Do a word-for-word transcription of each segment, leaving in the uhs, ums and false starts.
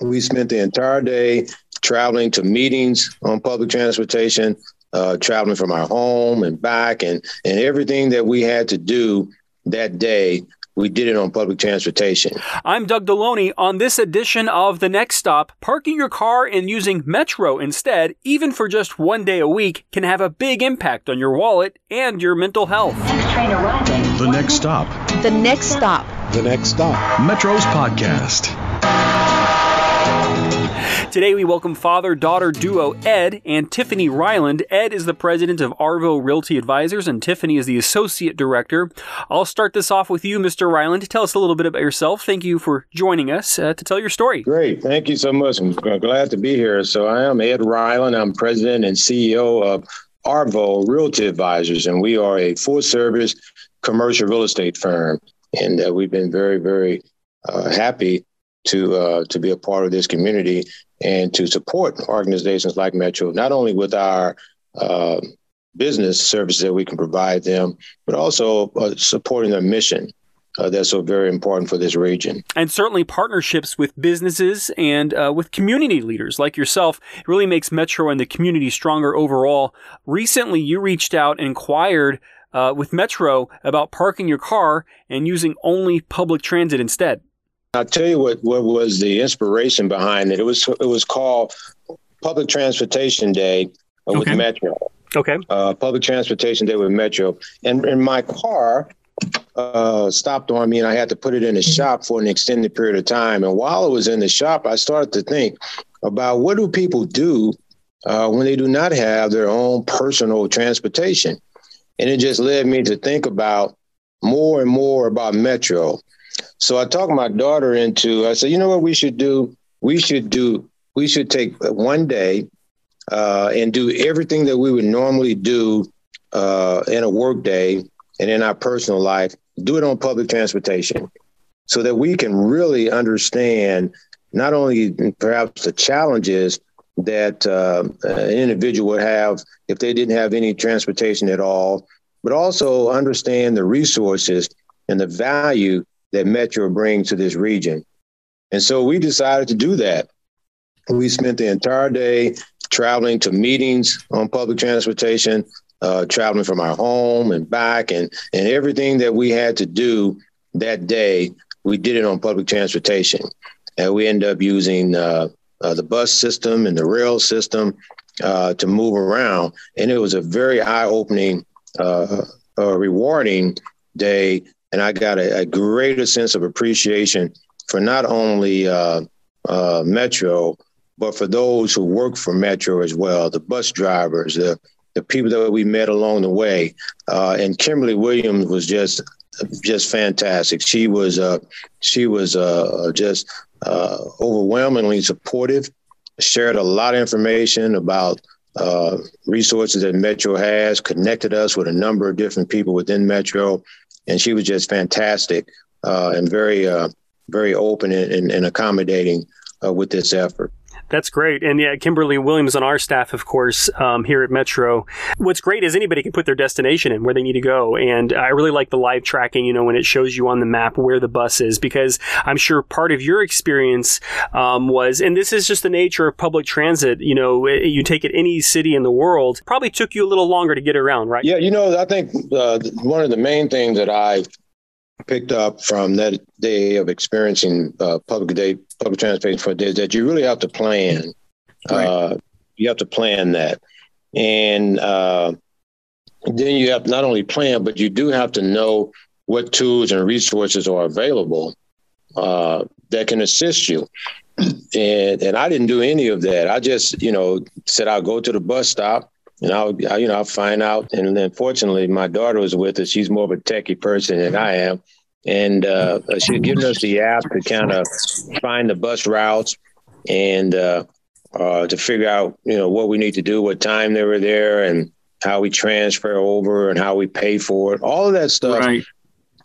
We spent the entire day traveling to meetings on public transportation, uh, traveling from our home and back, and, and everything that we had to do that day, we did it on public transportation. I'm Doug Deloney. On this edition of The Next Stop, parking your car and using Metro instead, even for just one day a week, can have a big impact on your wallet and your mental health. The Next Stop. The Next Stop. The Next Stop. Metro's podcast. Today, we welcome father-daughter duo Ed and Tiffany Ryland. Ed is the president of ARVO Realty Advisors, and Tiffany is the associate director. I'll start this off with you, Mister Ryland. Tell us a little bit about yourself. Thank you for joining us uh, to tell your story. Great. Thank you so much. I'm glad to be here. So I am Ed Ryland. I'm president and C E O of ARVO Realty Advisors, and we are a full-service commercial real estate firm. And uh, we've been very, very uh, happy to uh, to be a part of this community and to support organizations like Metro, not only with our uh, business services that we can provide them, but also uh, supporting their mission. Uh, that's so very important for this region. And certainly partnerships with businesses and uh, with community leaders like yourself really makes Metro and the community stronger overall. Recently, you reached out and inquired uh, with Metro about parking your car and using only public transit instead. I'll tell you what, what was the inspiration behind it. It was it was called Public Transportation Day with okay. Metro. Okay. Uh, Public Transportation Day with Metro. And, and my car uh, stopped on me, and I had to put it in the shop for an extended period of time. And while it was in the shop, I started to think about what do people do uh, when they do not have their own personal transportation? And it just led me to think about more and more about Metro. So I talked my daughter into, I said, you know what we should do? We should do, we should take one day uh, and do everything that we would normally do uh, in a work day and in our personal life, do it on public transportation so that we can really understand not only perhaps the challenges that uh, an individual would have if they didn't have any transportation at all, but also understand the resources and the value that Metro brings to this region. And so we decided to do that. We spent the entire day traveling to meetings on public transportation, uh, traveling from our home and back, and, and everything that we had to do that day, we did it on public transportation. And we ended up using uh, uh, the bus system and the rail system uh, to move around. And it was a very eye-opening, uh, uh, rewarding day. And I got a, a greater sense of appreciation for not only uh, uh, Metro, but for those who work for Metro as well, the bus drivers, the, the people that we met along the way. Uh, and Kimberly Williams was just just fantastic. She was uh, she was uh, just uh, overwhelmingly supportive, shared a lot of information about uh, resources that Metro has, connected us with a number of different people within Metro. And she was just fantastic uh, and very, uh, very open and, and accommodating uh, with this effort. That's great. And yeah, Kimberly Williams on our staff, of course, um, here at Metro. What's great is anybody can put their destination in where they need to go. And I really like the live tracking, you know, when it shows you on the map where the bus is, because I'm sure part of your experience um, was, and this is just the nature of public transit, you know, you take it any city in the world, probably took you a little longer to get around, right? Yeah, you know, I think uh, one of the main things that I picked up from that day of experiencing uh, public day, public transportation for a day is that you really have to plan. Right. Uh, you have to plan that. And uh, then you have to not only plan, but you do have to know what tools and resources are available uh, that can assist you. And and I didn't do any of that. I just, you know, said, I'll go to the bus stop. And I'll, I, you know, I'll find out. And then fortunately, my daughter was with us. She's more of a techie person than I am. And uh, she's given us the app to kind of find the bus routes and uh, uh, to figure out, you know, what we need to do, what time they were there and how we transfer over and how we pay for it. All of that stuff, right.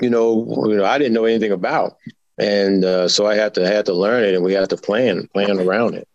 you know, you know, I didn't know anything about. And uh, so I had to had to learn it, and we had to plan, plan around it.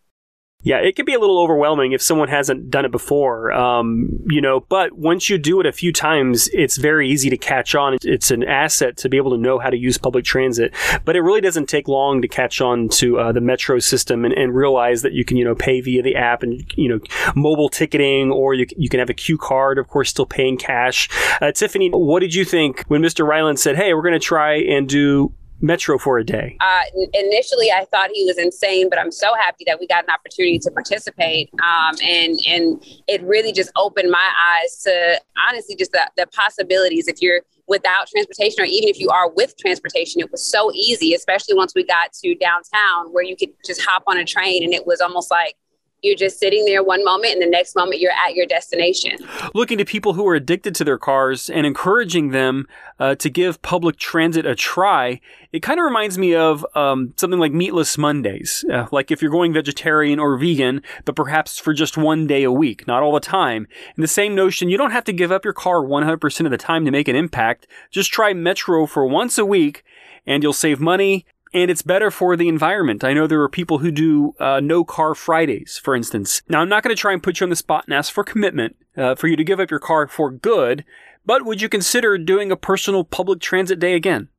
Yeah, it can be a little overwhelming if someone hasn't done it before, um, you know, but once you do it a few times, it's very easy to catch on. It's an asset to be able to know how to use public transit, but it really doesn't take long to catch on to uh, the Metro system and, and realize that you can, you know, pay via the app and, you know, mobile ticketing, or you, you can have a Q card, of course, still paying cash. Uh, Tiffany, what did you think when Mister Ryland said, hey, we're going to try and do Metro for a day? Uh, initially, I thought he was insane, but I'm so happy that we got an opportunity to participate. Um, and and it really just opened my eyes to, honestly, just the, the possibilities. If you're without transportation, or even if you are with transportation, it was so easy, especially once we got to downtown where you could just hop on a train. And it was almost like you're just sitting there one moment and the next moment you're at your destination. Looking to people who are addicted to their cars and encouraging them uh, to give public transit a try, it kind of reminds me of um, something like Meatless Mondays. Uh, like if you're going vegetarian or vegan, but perhaps for just one day a week, not all the time. And the same notion, you don't have to give up your car one hundred percent of the time to make an impact. Just try Metro for once a week and you'll save money. And it's better for the environment. I know there are people who do uh, no car Fridays, for instance. Now, I'm not going to try and put you on the spot and ask for commitment uh, for you to give up your car for good, but would you consider doing a personal public transit day again?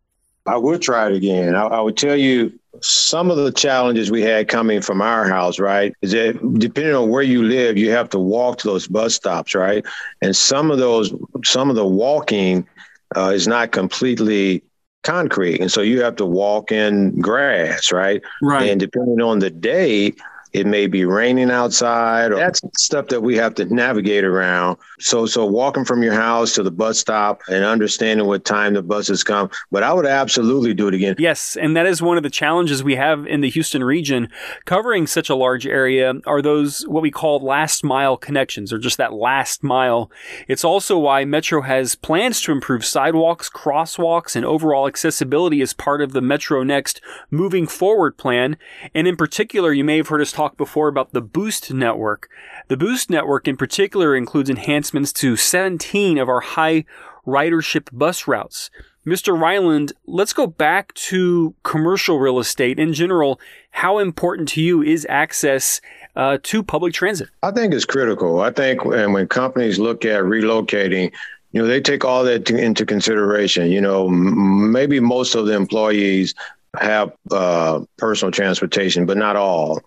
I would try it again. I, I would tell you some of the challenges we had coming from our house, right, is that depending on where you live, you have to walk to those bus stops, right? And some of those, some of the walking uh, is not completely concrete. And so you have to walk in grass, right? Right. And depending on the day, it may be raining outside, or that's stuff that we have to navigate around. So, so walking from your house to the bus stop and understanding what time the buses come, but I would absolutely do it again. Yes. And that is one of the challenges we have in the Houston region covering such a large area are those, what we call last mile connections, or just that last mile. It's also why Metro has plans to improve sidewalks, crosswalks, and overall accessibility as part of the Metro Next Moving Forward plan. And in particular, you may have heard us talk Talked before about the Boost Network. The Boost Network in particular includes enhancements to seventeen of our high ridership bus routes. Mister Ryland, let's go back to commercial real estate in general. How important to you is access uh, to public transit? I think it's critical. I think when, when companies look at relocating, you know, they take all that to, into consideration. You know, m- maybe most of the employees have uh, personal transportation, but not all.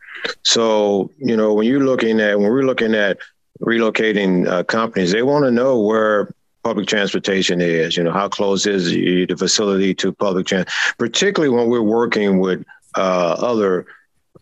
So, you know, when you're looking at, when we're looking at relocating uh, companies, they want to know where public transportation is, you know, how close is the facility to public transit, particularly when we're working with uh, other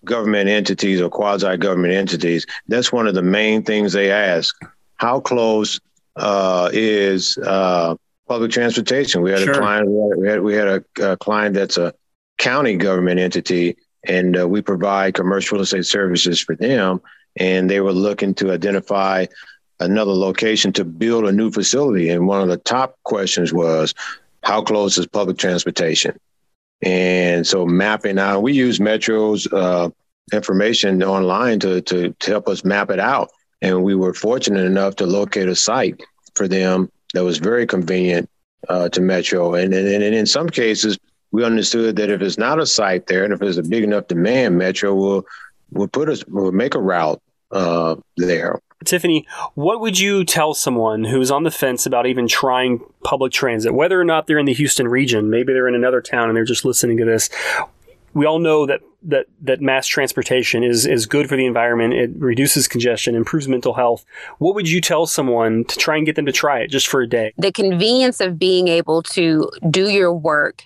government entities or quasi-government entities. That's one of the main things they ask. How close uh, is uh, public transportation? We had sure. a client, we had, we had a, a client that's a county government entity, and uh, we provide commercial real estate services for them. And they were looking to identify another location to build a new facility. And one of the top questions was, how close is public transportation? And so mapping out, we use Metro's uh, information online to, to, to help us map it out. And we were fortunate enough to locate a site for them that was very convenient uh, to Metro. And, and, and in some cases, we understood that if it's not a site there, and if there's a big enough demand, Metro will will put us will make a route uh, there. Tiffany, what would you tell someone who's on the fence about even trying public transit, whether or not they're in the Houston region, maybe they're in another town and they're just listening to this? We all know that that that mass transportation is is good for the environment. It reduces congestion, improves mental health. What would you tell someone to try and get them to try it just for a day? The convenience of being able to do your work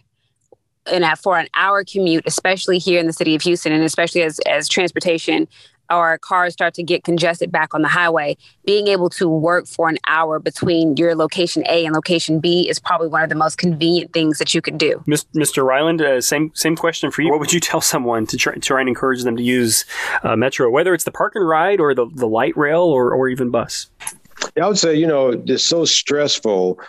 and for an hour commute, especially here in the city of Houston, and especially as, as transportation or cars start to get congested back on the highway, being able to work for an hour between your location A and location B is probably one of the most convenient things that you could do. Mister Ryland, uh, same same question for you. What would you tell someone to try, try and encourage them to use uh, Metro, whether it's the park and ride or the, the light rail or, or even bus? I would say, you know, it's so stressful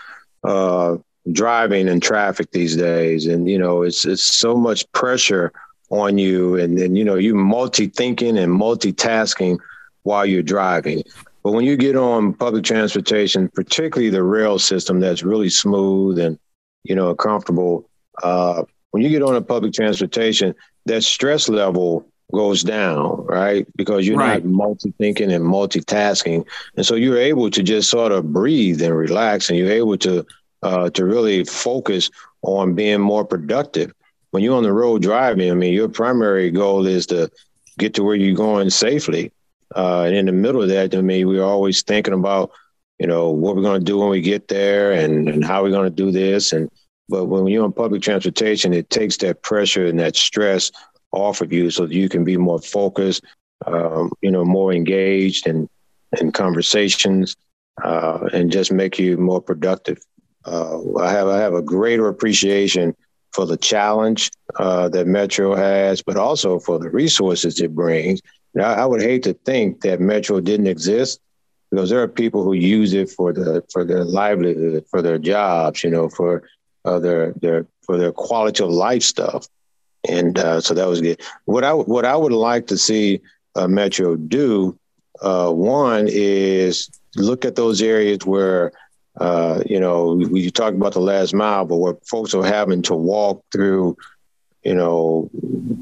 uh driving and traffic these days. And, you know, it's, it's so much pressure on you. And then, you know, you multi-thinking and multitasking while you're driving. But when you get on public transportation, particularly the rail system, that's really smooth and, you know, comfortable. Uh, when you get on a public transportation, that stress level goes down, right? Because you're right. not multi-thinking and multitasking. And so you're able to just sort of breathe and relax, and you're able to uh, to really focus on being more productive. When you're on the road driving, I mean, your primary goal is to get to where you're going safely. Uh, and in the middle of that, I mean, we're always thinking about, you know, what we're going to do when we get there and, and how we're going to do this. And but when you're on public transportation, it takes that pressure and that stress off of you so that you can be more focused, um, you know, more engaged in, in conversations uh, and just make you more productive. Uh, I have I have a greater appreciation for the challenge uh, that Metro has, but also for the resources it brings. Now, I would hate to think that Metro didn't exist, because there are people who use it for the for their livelihood, for their jobs, you know, for uh, their their for their quality of life stuff. And uh, so that was good. What I what I would like to see uh, Metro do, uh, one is look at those areas where, uh, you know, we, you talked about the last mile, but where folks are having to walk through, you know,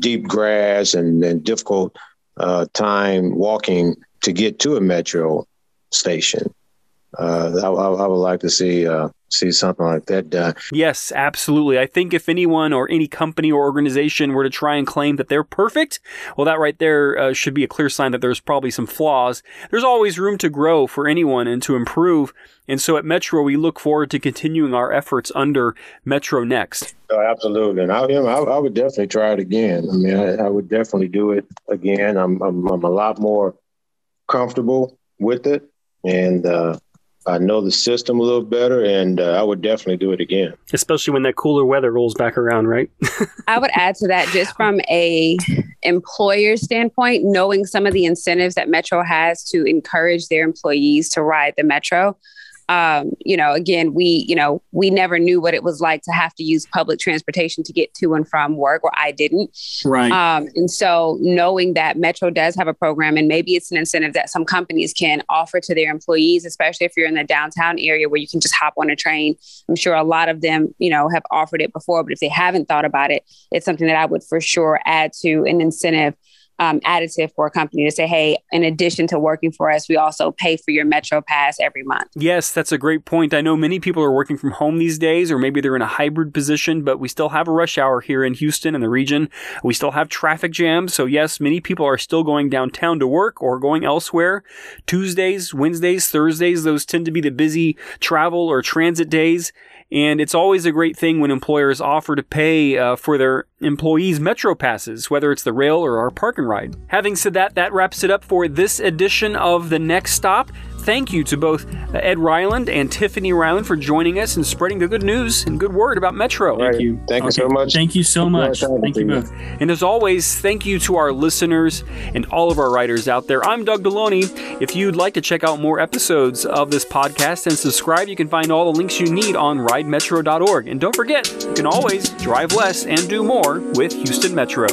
deep grass and, and difficult uh, time walking to get to a Metro station. Uh, I, I would like to see uh, see something like that done. Yes, absolutely. I think if anyone or any company or organization were to try and claim that they're perfect, well, that right there uh, should be a clear sign that there's probably some flaws. There's always room to grow for anyone and to improve. And so at Metro, we look forward to continuing our efforts under Metro Next. Oh, absolutely. And I, you know, I, I would definitely try it again. I mean, I, I would definitely do it again. I'm, I'm, I'm a lot more comfortable with it. And, uh, I know the system a little better, and uh, I would definitely do it again. Especially when that cooler weather rolls back around, right? I would add to that, just from a employer standpoint, knowing some of the incentives that Metro has to encourage their employees to ride the Metro. Um, you know, again, we, you know, we never knew what it was like to have to use public transportation to get to and from work, or I didn't. Right. Um, and so knowing that Metro does have a program, and maybe it's an incentive that some companies can offer to their employees, especially if you're in the downtown area where you can just hop on a train. I'm sure a lot of them, you know, have offered it before, but if they haven't thought about it, it's something that I would for sure add to an incentive Um, additive for a company to say, hey, in addition to working for us, we also pay for your Metro Pass every month. Yes, that's a great point. I know many people are working from home these days, or maybe they're in a hybrid position, but we still have a rush hour here in Houston and the region. We still have traffic jams. So yes, many people are still going downtown to work or going elsewhere. Tuesdays, Wednesdays, Thursdays, those tend to be the busy travel or transit days. And it's always a great thing when employers offer to pay uh, for their employees' Metro passes, whether it's the rail or our park and ride. Having said that, that wraps it up for this edition of The Next Stop. Thank you to both Ed Ryland and Tiffany Ryland for joining us and spreading the good news and good word about Metro. Thank you. Thank okay. you so much. Thank you so much. Thank you both. And as always, thank you to our listeners and all of our writers out there. I'm Doug Deloney. If you'd like to check out more episodes of this podcast and subscribe, you can find all the links you need on ride metro dot org. And don't forget, you can always drive less and do more with Houston Metro.